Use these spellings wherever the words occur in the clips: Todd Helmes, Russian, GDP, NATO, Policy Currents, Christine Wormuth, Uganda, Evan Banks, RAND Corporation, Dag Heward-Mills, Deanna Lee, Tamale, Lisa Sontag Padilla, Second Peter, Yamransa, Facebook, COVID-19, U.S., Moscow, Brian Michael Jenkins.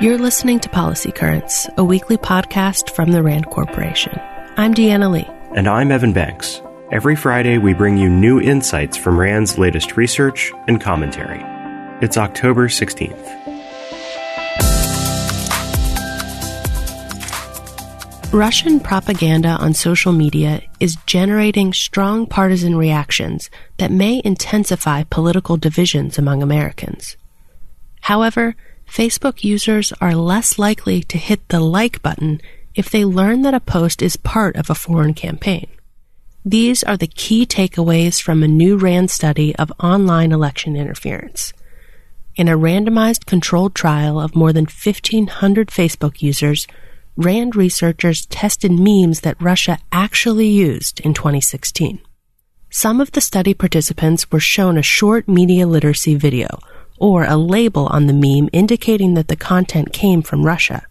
You're listening to Policy Currents, a weekly podcast from the RAND Corporation. I'm Deanna Lee. And I'm Evan Banks. Every Friday, we bring you new insights from RAND's latest research and commentary. It's October 16th. Russian propaganda on social media is generating strong partisan reactions that may intensify political divisions among Americans. However, Facebook users are less likely to hit the like button if they learn that a post is part of a foreign campaign. These are the key takeaways from a new RAND study of online election interference. In a randomized controlled trial of more than 1,500 Facebook users, RAND researchers tested memes that Russia actually used in 2016. Some of the study participants were shown a short media literacy video, or a label on the meme indicating that the content came from Russia.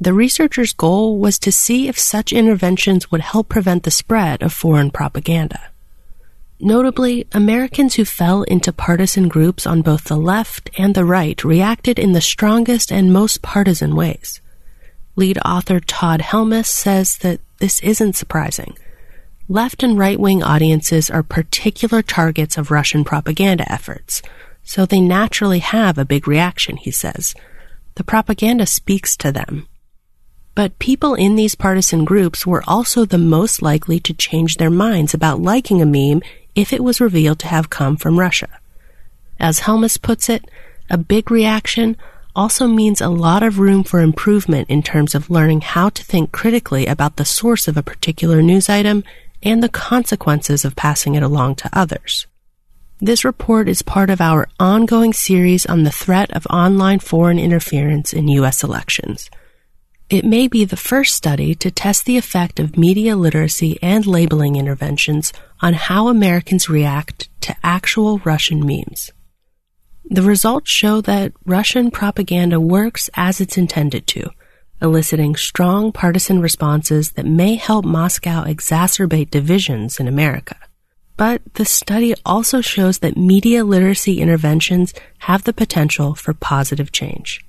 The researchers' goal was to see if such interventions would help prevent the spread of foreign propaganda. Notably, Americans who fell into partisan groups on both the left and the right reacted in the strongest and most partisan ways. Lead author Todd Helmes says that this isn't surprising. Left and right-wing audiences are particular targets of Russian propaganda efforts, so they naturally have a big reaction, he says. The propaganda speaks to them. But people in these partisan groups were also the most likely to change their minds about liking a meme if it was revealed to have come from Russia. As Helmes puts it, a big reaction also means a lot of room for improvement in terms of learning how to think critically about the source of a particular news item and the consequences of passing it along to others. This report is part of our ongoing series on the threat of online foreign interference in U.S. elections. It may be the first study to test the effect of media literacy and labeling interventions on how Americans react to actual Russian memes. The results show that Russian propaganda works as it's intended to, eliciting strong partisan responses that may help Moscow exacerbate divisions in America. But the study also shows that media literacy interventions have the potential for positive change.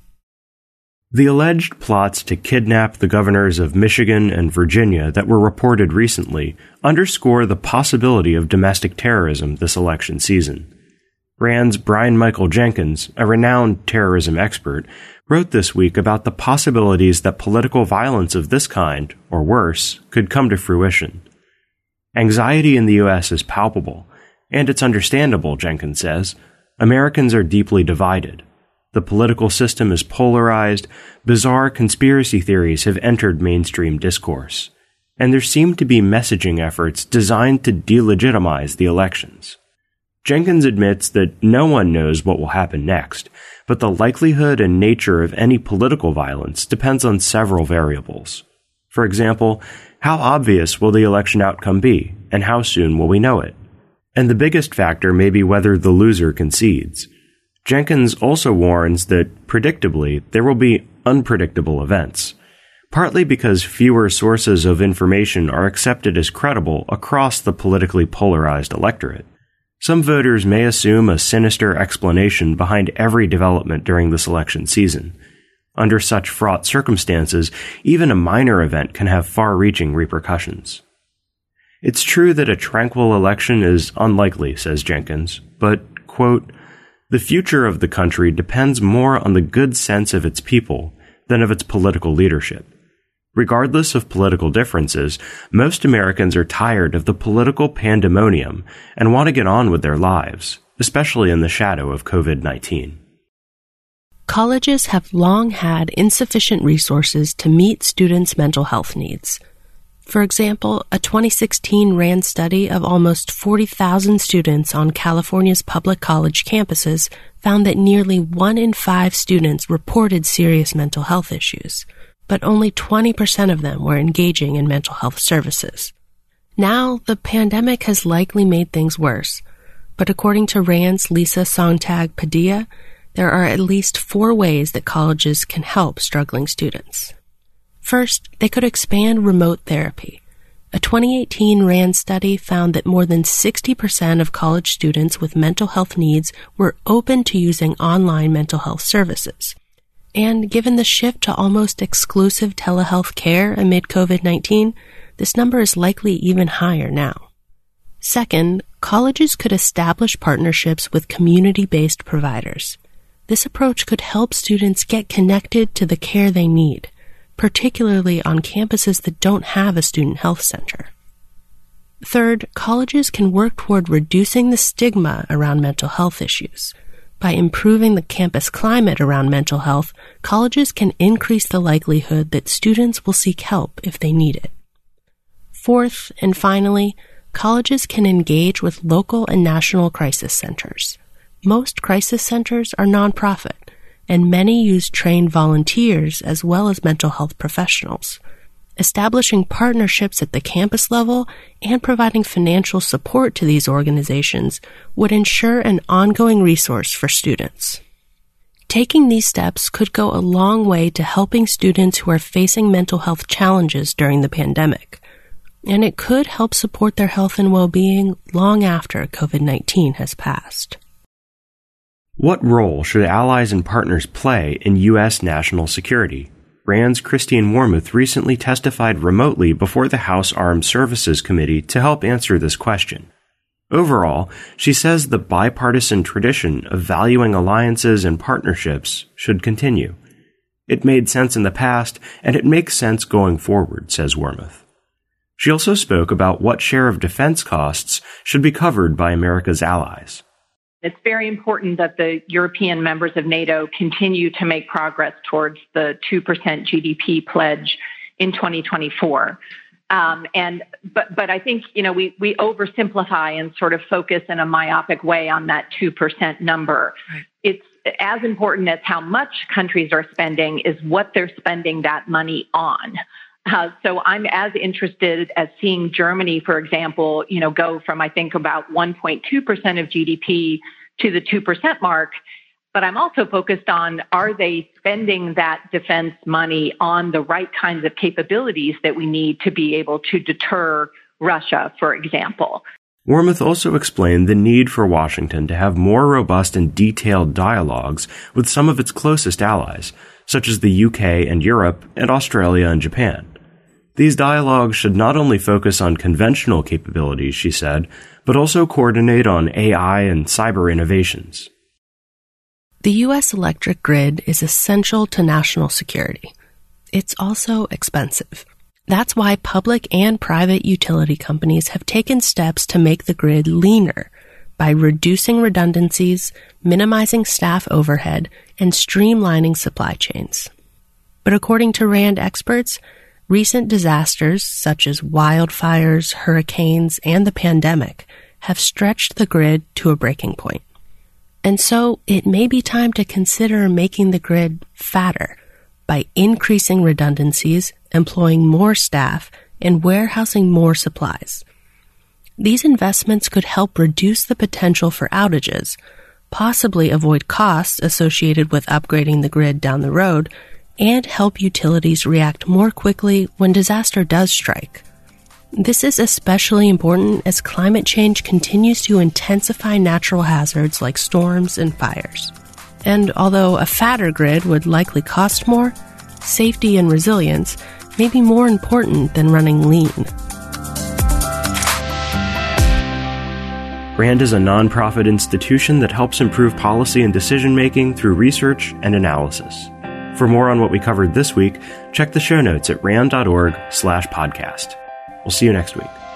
The alleged plots to kidnap the governors of Michigan and Virginia that were reported recently underscore the possibility of domestic terrorism this election season. RAND's Brian Michael Jenkins, a renowned terrorism expert, wrote this week about the possibilities that political violence of this kind, or worse, could come to fruition. Anxiety in the U.S. is palpable, and it's understandable, Jenkins says. Americans are deeply divided. The political system is polarized. Bizarre conspiracy theories have entered mainstream discourse. And there seem to be messaging efforts designed to delegitimize the elections. Jenkins admits that no one knows what will happen next, but the likelihood and nature of any political violence depends on several variables. For example, how obvious will the election outcome be, and how soon will we know it? And the biggest factor may be whether the loser concedes. Jenkins also warns that, predictably, there will be unpredictable events, partly because fewer sources of information are accepted as credible across the politically polarized electorate. Some voters may assume a sinister explanation behind every development during this election season. Under such fraught circumstances, even a minor event can have far-reaching repercussions. It's true that a tranquil election is unlikely, says Jenkins, but, quote, the future of the country depends more on the good sense of its people than of its political leadership. Regardless of political differences, most Americans are tired of the political pandemonium and want to get on with their lives, especially in the shadow of COVID-19. Colleges have long had insufficient resources to meet students' mental health needs. For example, a 2016 RAND study of almost 40,000 students on California's public college campuses found that nearly 1 in 5 students reported serious mental health issues, but only 20% of them were engaging in mental health services. Now, the pandemic has likely made things worse, but according to RAND's Lisa Sontag Padilla, there are at least 4 ways that colleges can help struggling students. First, they could expand remote therapy. A 2018 RAND study found that more than 60% of college students with mental health needs were open to using online mental health services. And given the shift to almost exclusive telehealth care amid COVID-19, this number is likely even higher now. Second, colleges could establish partnerships with community-based providers. This approach could help students get connected to the care they need, particularly on campuses that don't have a student health center. Third, colleges can work toward reducing the stigma around mental health issues. By improving the campus climate around mental health, colleges can increase the likelihood that students will seek help if they need it. Fourth, and finally, colleges can engage with local and national crisis centers. Most crisis centers are nonprofit, and many use trained volunteers as well as mental health professionals. Establishing partnerships at the campus level and providing financial support to these organizations would ensure an ongoing resource for students. Taking these steps could go a long way to helping students who are facing mental health challenges during the pandemic, and it could help support their health and well-being long after COVID-19 has passed. What role should allies and partners play in U.S. national security? RAND's Christine Wormuth recently testified remotely before the House Armed Services Committee to help answer this question. Overall, she says the bipartisan tradition of valuing alliances and partnerships should continue. It made sense in the past, and it makes sense going forward, says Wormuth. She also spoke about what share of defense costs should be covered by America's allies. It's very important that the European members of NATO continue to make progress towards the 2% GDP pledge in 2024. But I think, we oversimplify and sort of focus in a myopic way on that 2% number. It's as important as how much countries are spending is what they're spending that money on. So I'm as interested as seeing Germany, for example, go from, I think, about 1.2% of GDP to the 2% mark. But I'm also focused on, are they spending that defense money on the right kinds of capabilities that we need to be able to deter Russia, for example? Wormuth also explained the need for Washington to have more robust and detailed dialogues with some of its closest allies, such as the UK and Europe and Australia and Japan. These dialogues should not only focus on conventional capabilities, she said, but also coordinate on AI and cyber innovations. The U.S. electric grid is essential to national security. It's also expensive. That's why public and private utility companies have taken steps to make the grid leaner by reducing redundancies, minimizing staff overhead, and streamlining supply chains. But according to RAND experts, recent disasters such as wildfires, hurricanes, and the pandemic have stretched the grid to a breaking point. And so it may be time to consider making the grid fatter by increasing redundancies, employing more staff, and warehousing more supplies. These investments could help reduce the potential for outages, possibly avoid costs associated with upgrading the grid down the road, and help utilities react more quickly when disaster does strike. This is especially important as climate change continues to intensify natural hazards like storms and fires. And although a fatter grid would likely cost more, safety and resilience may be more important than running lean. RAND is a nonprofit institution that helps improve policy and decision-making through research and analysis. For more on what we covered this week, check the show notes at rand.org/podcast. We'll see you next week.